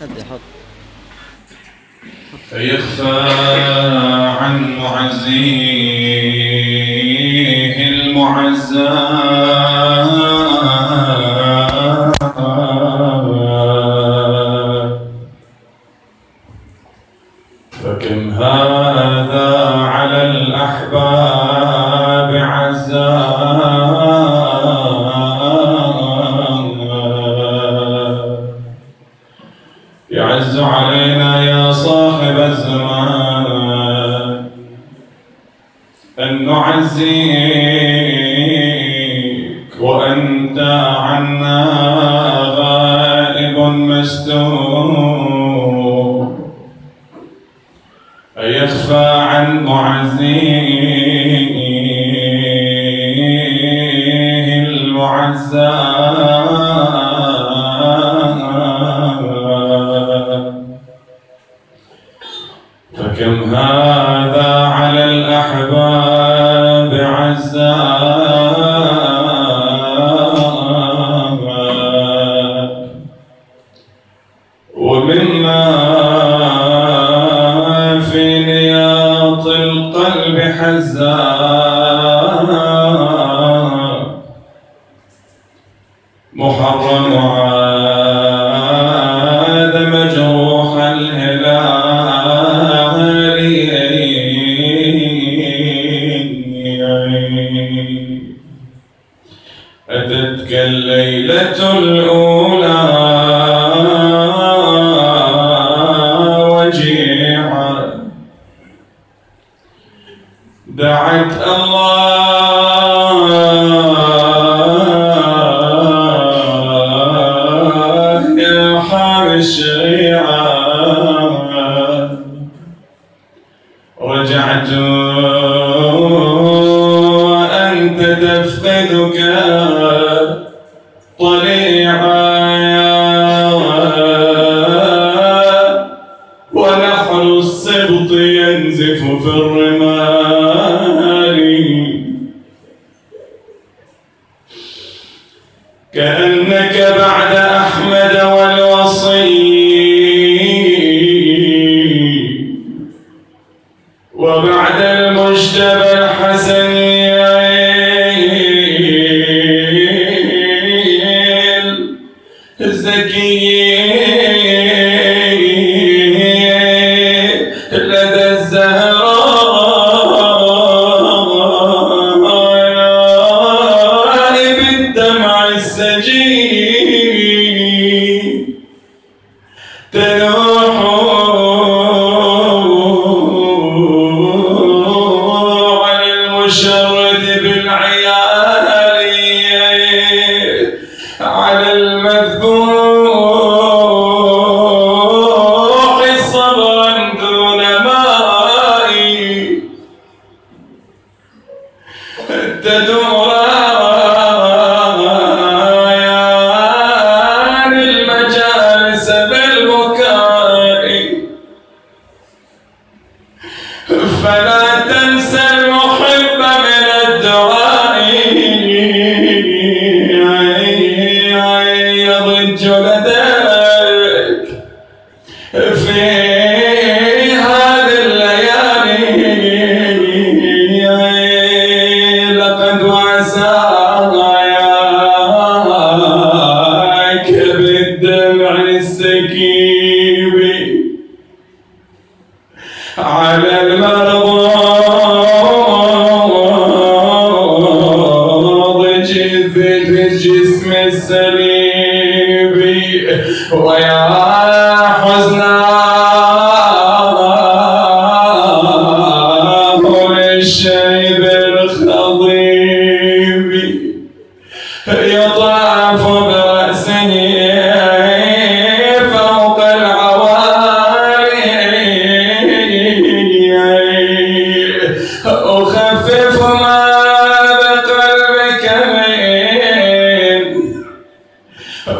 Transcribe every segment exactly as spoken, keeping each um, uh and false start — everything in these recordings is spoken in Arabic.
هدي حط يخفى عن معزيه المعزى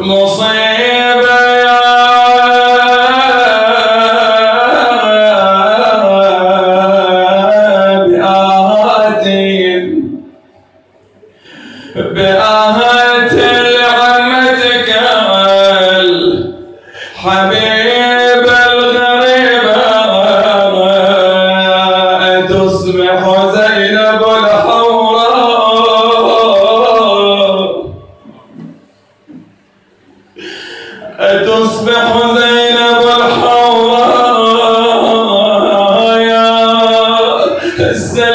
مصيبة حبيب الغريب أرى تصبح زينب الحوراء تصبح زينب الحوراء يا سليمة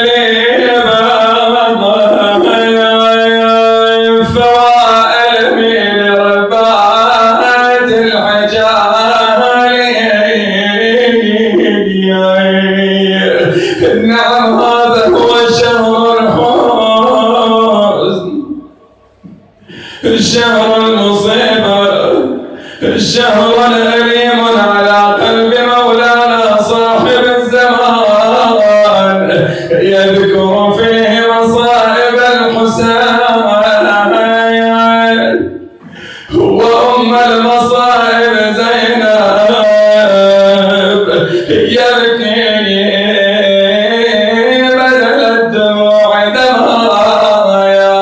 شهر المصيبة، الشهر الأليم على قلب مولانا صاحب الزمان، يذكر فيه مصائب الحسين وأم المصائب زينب، يبكي بدل الدموع دمايا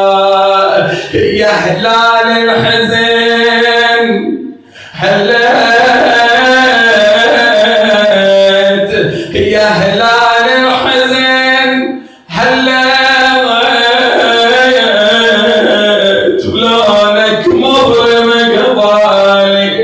يا أحلى الحزين. حليت يا هلال الحزين، حليت بلونك مظلم قضالي،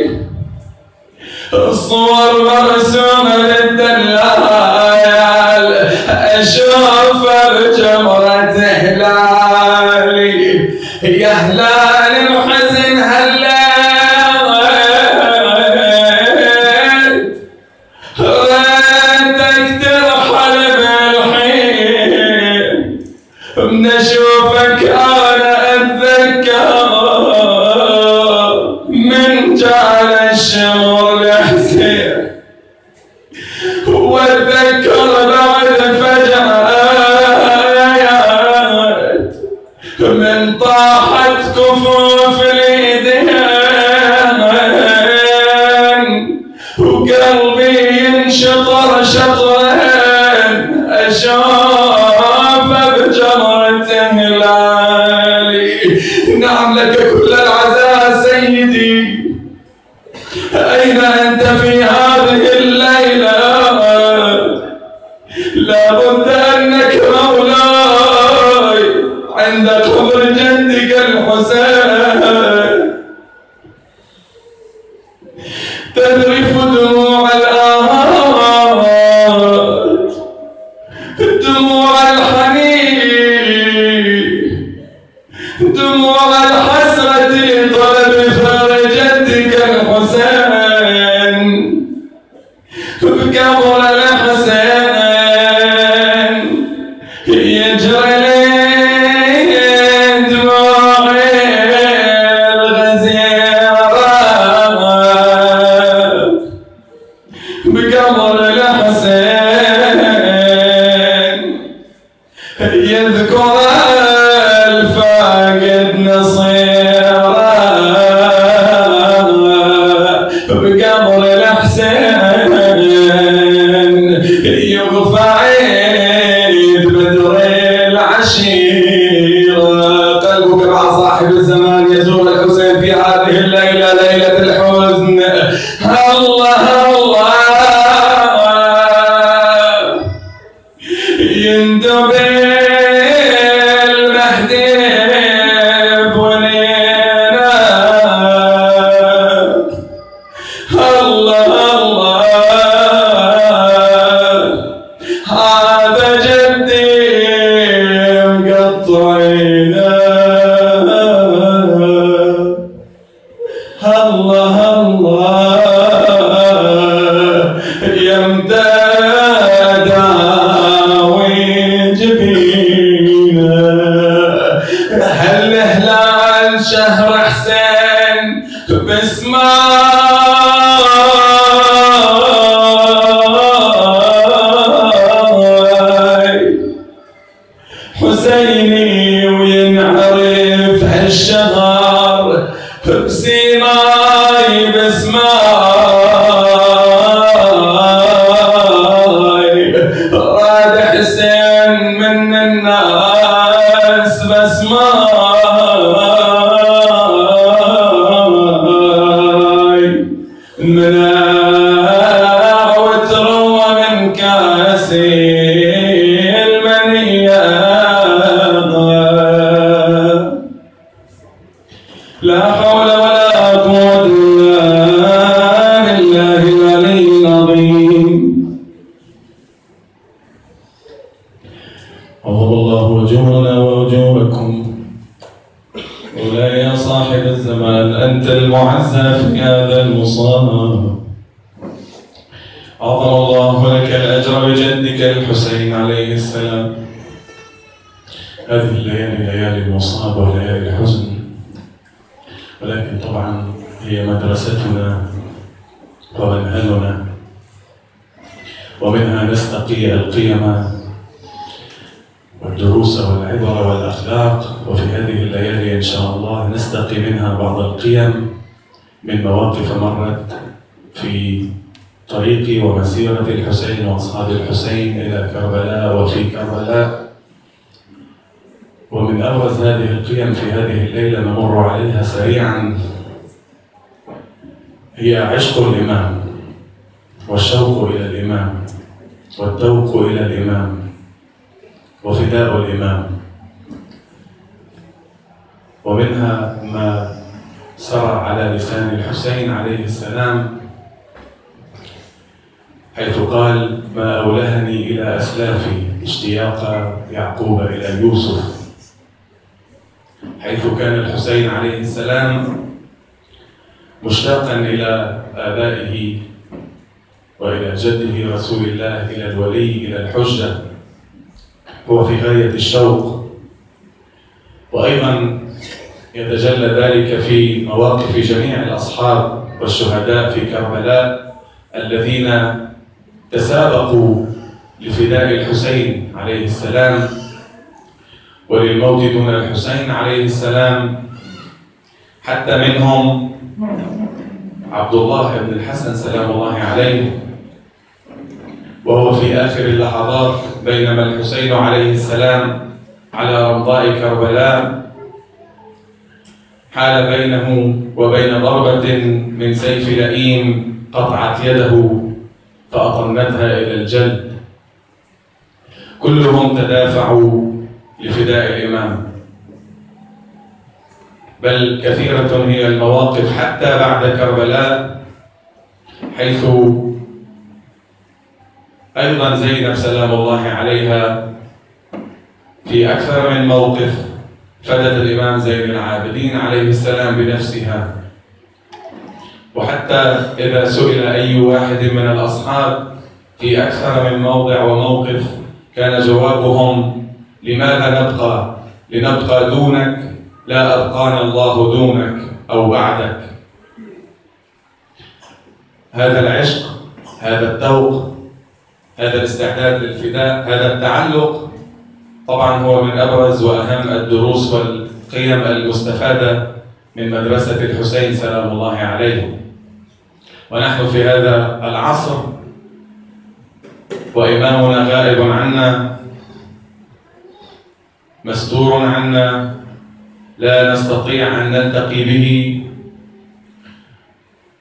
الصور مرسومة للدلال أشوف بجمرة هلالي. يا هلال الحزن هلالت غيرتك ترحل بالحين، من اشوفك انا اتذكر من جعل الشمر لحسين، واتذكر بعد فجأة من طاح كفوف اليدين، وقلبي ينشطر شطرين أشوف بجمرة هلالي. نعم لك كل العزاء سيدي، أين أنت في هذه الليلة؟ لابد أنك مولاي عند قبر جدك الحسين، تذرف دموع الآهات دموع الحنين دموع الحسرة طلب فرج جدك الحسين بقبر الحسين يجري بقبر الحسين، يذكر الفاقد نصيره بقبر الحسين، يغفى عيد بدر العشيره. قلبك مع صاحب الزمان يزور الحسين في هذه الليله، ليله الحزن. الله الله ينتبه المهدي بنينا، الله الله هذا جدي مقطعينا، الله الله يمتدى هل هلال شهر حسين باسماي حسيني، وينعرف هالشهر بسيماي باسماي، راد حسين من الناس باسماي من من مواقف مرت في طريقي ومسيرة الحسين وأصحاب الحسين إلى كربلاء وفي كربلاء. ومن أبرز هذه القيم في هذه الليلة نمر عليها سريعا هي عشق الإمام والشوق إلى الإمام والتوق إلى الإمام وفداء الإمام. ومنها ما سرى على لسان الحسين عليه السلام حيث قال: ما أولهني إلى أسلافي اشتياق يعقوب إلى يوسف. حيث كان الحسين عليه السلام مشتاقا إلى آبائه وإلى جده رسول الله، إلى الولي، إلى الحجة، هو في غاية الشوق. وأيضا يتجلى ذلك في مواقف جميع الأصحاب والشهداء في كربلاء الذين تسابقوا لفداء الحسين عليه السلام وللموت دون الحسين عليه السلام. حتى منهم عبد الله بن الحسن سلام الله عليه، وهو في آخر اللحظات بينما الحسين عليه السلام على رمضاء كربلاء حال بينه وبين ضربة من سيف لئيم قطعت يده فأطنتها إلى الجلد. كلهم تدافعوا لفداء الإمام، بل كثيرة هي المواقف حتى بعد كربلاء، حيث أيضا زينب سلام الله عليها في أكثر من موقف فدت الإمام زين العابدين عليه السلام بنفسها. وحتى إذا سئل أي واحد من الأصحاب في أكثر من موضع وموقف كان جوابهم: لماذا نبقى؟ لنبقى دونك، لا أبقانا الله دونك أو بعدك. هذا العشق، هذا التوق، هذا الاستعداد للفداء، هذا التعلق، طبعا هو من أبرز وأهم الدروس والقيم المستفادة من مدرسة الحسين سلام الله عليه. ونحن في هذا العصر وإمامنا غائب عنا، مستور عنا، لا نستطيع أن نلتقي به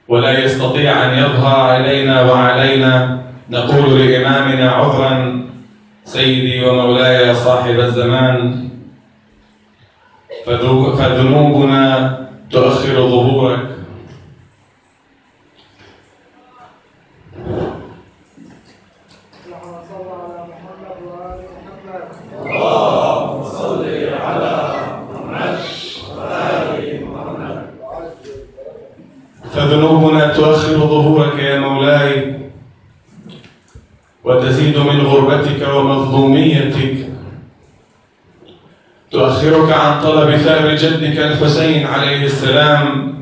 ولا يستطيع أن يظهر علينا وعلينا. نقول لإمامنا عذرا: سيدي ومولاي صاحب الزمان، فذنوبنا تؤخر ظهورك. اللهم صل على محمد وآل محمد. اللهم صل على محمد وآل محمد. فذنوبنا تؤخر ظهورك يا مولاي، وتزيد من غربتك ومظلوميتك، تؤخرك عن طلب ثأر جدك الحسين عليه السلام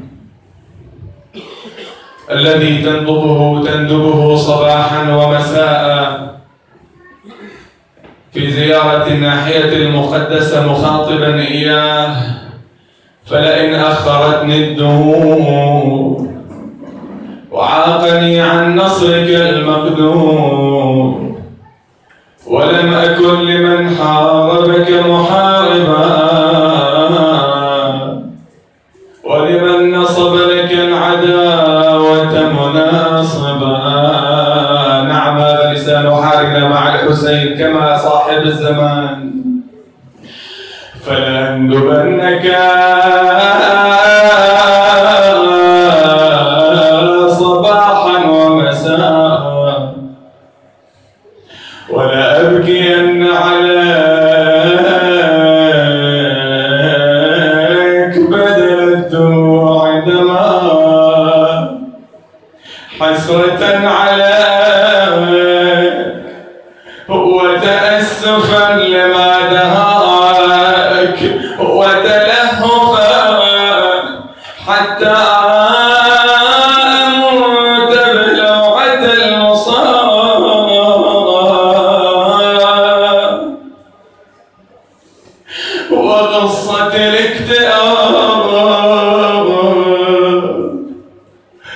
الذي تندبه تندبه صباحا ومساء في زيارة الناحية المقدسة، مخاطبا إياه: فلئن أخرتني الدموع وعاقني عن نصرك المقدوم، ولم أكن لمن حاربك محاربا، ولمن نصب لك العداوة منا، نصبا نعم لسان حالنا مع الحسين كما صاحب الزمان. فلأندبنك صباحا ومساء ولأبكين عليك بدل الدموع دما حسرة عليك وتأسفا لما وتلهفا حتى أموت بلوعة المصاب وقصة الاكتئاب.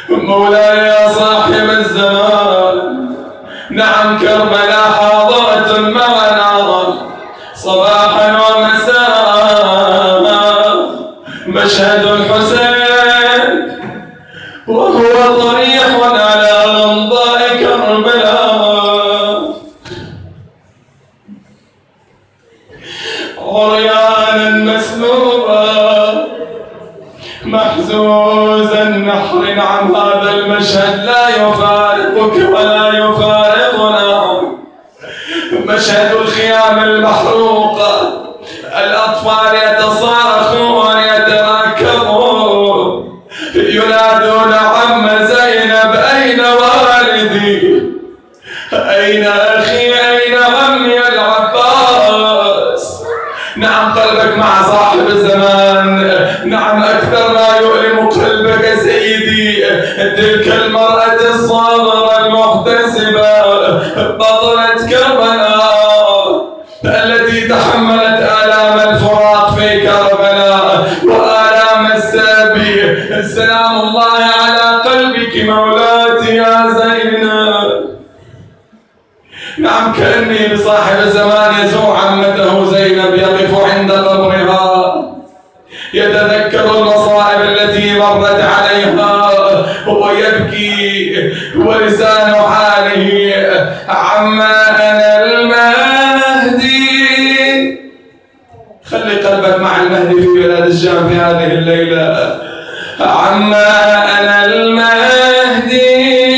مولاي يا صاحب الزمان، نعم كربلاء حاضرة معنا صباحا ومساء، مشهد الحسين وهو طريح على أمضاء كربلاء، عريانا مسلوبا محزوزا نحر. نعم هذا المشهد لا يفارقك ولا يفارقنا، مشهد الخيام المحروقة، الأطفال يتصارخون يتراكبون ينادون عم زينب أين والدي، أين أخي، أين عمي العباس. نعم قلبك مع صاحب الزمان، نعم أكثر ما يؤلم قلبك سيدي تلك المرأة الصابرة المحتسبة بطلة كربلاء التي تحملت آلام الفراق في كربلاء وآلام السبي. سلام الله على قلبك مولاتي يا زينب. نعم كأني بصاحب الزمان يزور عمته زينب، يقف عند قبرها يتذكر المصائب التي مرت عليها ويبكي ولسان حاله عما أنا المهدي. خلي قلبك مع المهدي في بلاد الشام في هذه الليلة. عما أنا المهدي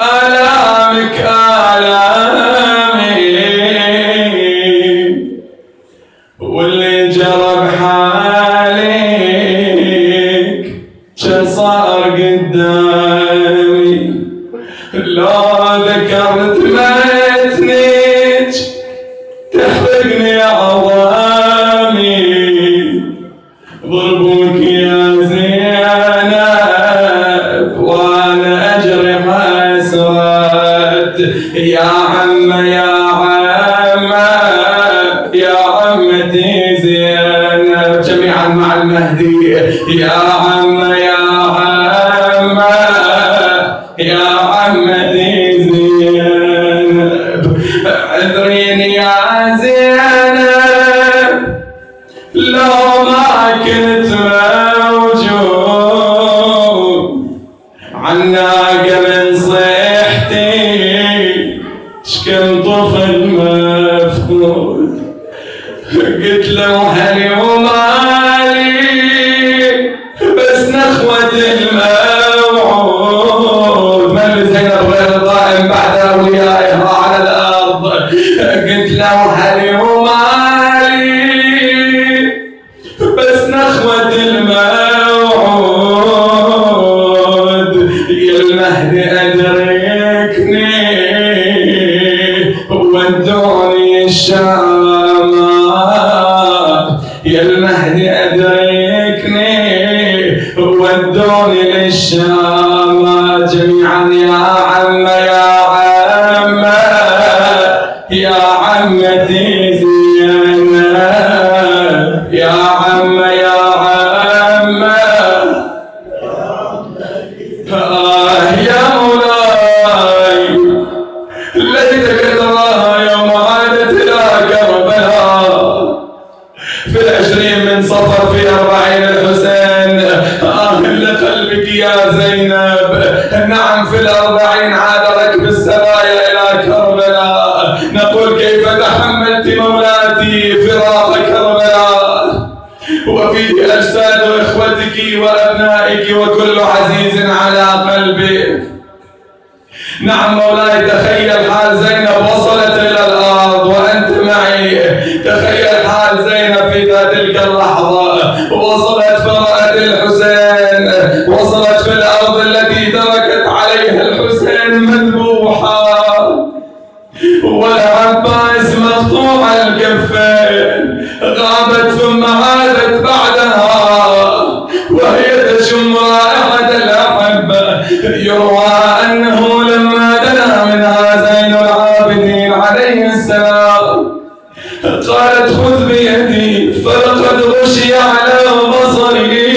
آلامك آلامي واللي جرى بحالك شو صار قدامي، لو ذكرت متنك تحرقني عظامي. ضربوك يا زينب وانا اجري حسرات، يا عم يا عم يا عمتي زينب، جميعا مع المهدي. يا عم يا عم يا عمتي زينب، عذريني يا زينب لو ما كنت موجود، عناقة من صيحتي شكن طفل مفقود، قلت له هلي ومالي بس نخوة الموعود، ما اللي زينب غير القائم بعد أوليائها على الأرض، قلت له هلي ومالي بس نخوة الموعود. يا المهدي أدركني ودوني الشام، يا المهدي أدركني ودوني للشام. جميعا يا عم يا عم يا عمتي زينب، يا عم يا عم آه يا مولاي، ليتك تراها يوم عادت إلى كربلاء في العشرين من صفر في أربعين الحسين. آه لقلبك يا زينب نعم في الأربعين عاد ركب السبايا إلى كربلاء. نقول كيف تحملت مولاتي فراق كربلاء وفيه أجساد إخوتك وأبنائك وكل عزيز على قلبك. نعم مولاي، تخيل حال زينب وصلت إلى الأرض وأنت معي، تخيل حال زينب في تلك اللحظة. وصلت فرأت الحسين، وصلت في الأرض التي تركت عليها الحسين مذبوحا والعباس مقطوع الكفين، غابت ثم عادت بعدها وهي تشم رائحة الأحبة. يروى أنه لما دنا منها زين العابدين عليه السلام قالت خذ بيدي فلقد غشي على بصري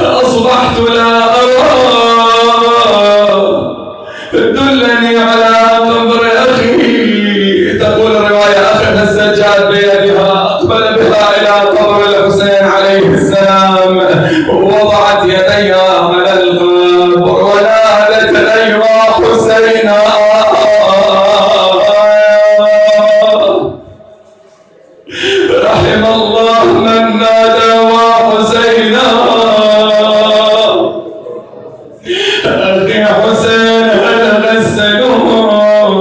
أصبحت لا أرى، دلني على قبر أخي. تقول الرواية أخذ السجاد بيدها، أقبل بها إلى قبر الحسين عليه السلام ووضعت يديها على القبر ونادت أيها حسينا. رحم الله من نادى وحسينا، أخي حسين هل غسلوك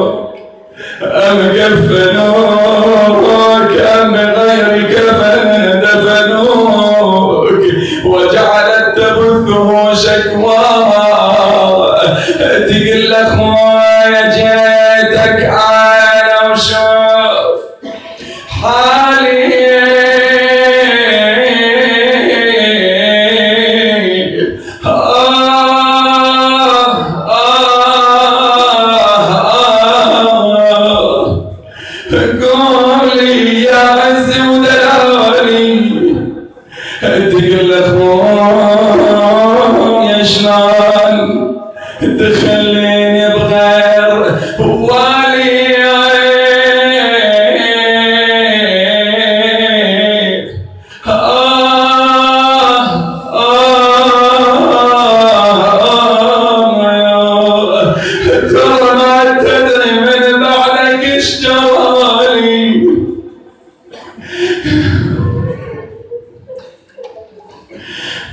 أم كفنوك أم غير كفن دفنوك؟ وجعلت تبثه شكواها، تقول لك ما جيتك أنا وشوف حالي آه آه آه قولي يا عز ودلالي، تقول لخوان يا شلون تخليني بغير والي.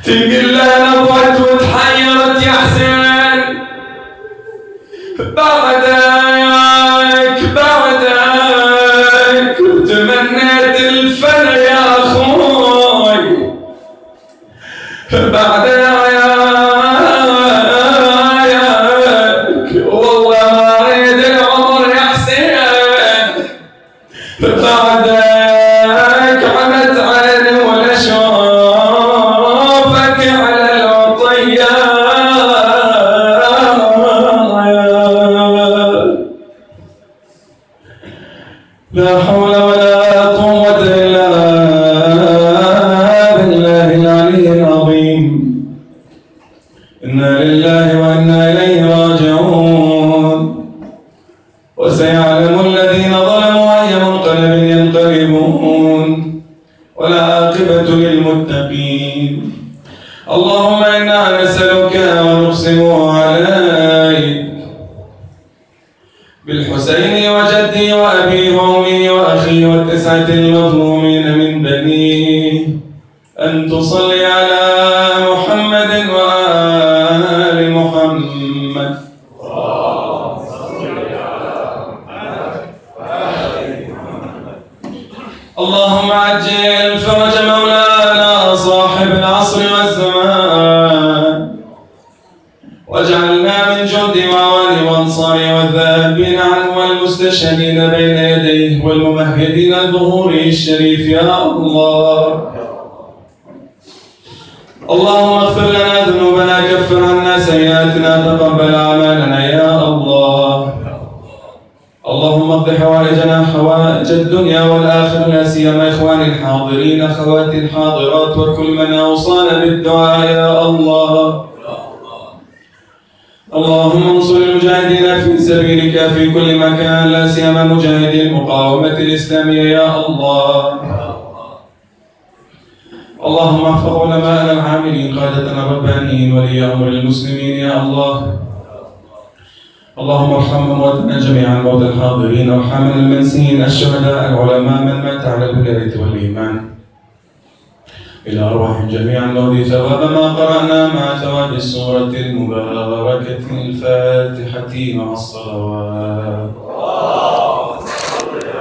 تقول لا نبغت وتحيرت يا حسين بعدك بعدك وتمنيت الفنا يا اخوي بعدك، والله ما اريد العمر يا حسين بعدك. لا حول ولا قوة إلا بالله العلي العظيم. إنا لله وإنا إليه راجعون. وسيعلم الذين ظلموا أي منقلب ينقلبون، والعاقبة للمتقين. اللهم إنا نسألك ونقسم عليك بالحسين وجدي وأبي وأمي وأخي والتسعة المظلومين من بنيه أن تصلي على محمد وآل محمد. اللهم عجل فرج مولانا صاحب العصر والزمان، واجعلنا من جند معوان وانصار والذابين عنه والمستشهدين بين يديه والممهدين لظهوره الشريف يا الله. اللهم اغفر لنا ذنوبنا، كفر عنا سيئاتنا، تقبل اعمالنا يا الله. اللهم اقض حوائجنا حوائج الدنيا والاخره، لا سيما اخواني الحاضرين اخواتي الحاضرات وكل من اوصانا بالدعاء يا الله. اللهم انصر المجاهدين في سبيلك في كل مكان، لا سيما مجاهدي المقاومة الإسلامية يا الله. اللهم احفظ علماءنا العاملين، قادتنا الربانيين، ولي امر المسلمين يا الله. اللهم ارحم امواتنا جميعا، موتى الحاضرين، ارحمنا المنسيين، الشهداء، العلماء، من مات على الهدايه والايمان. الى ارواح جميعا نهدي ثواب ما قرانا مع ثواب السوره المباركه الفاتحه مع الصلوات.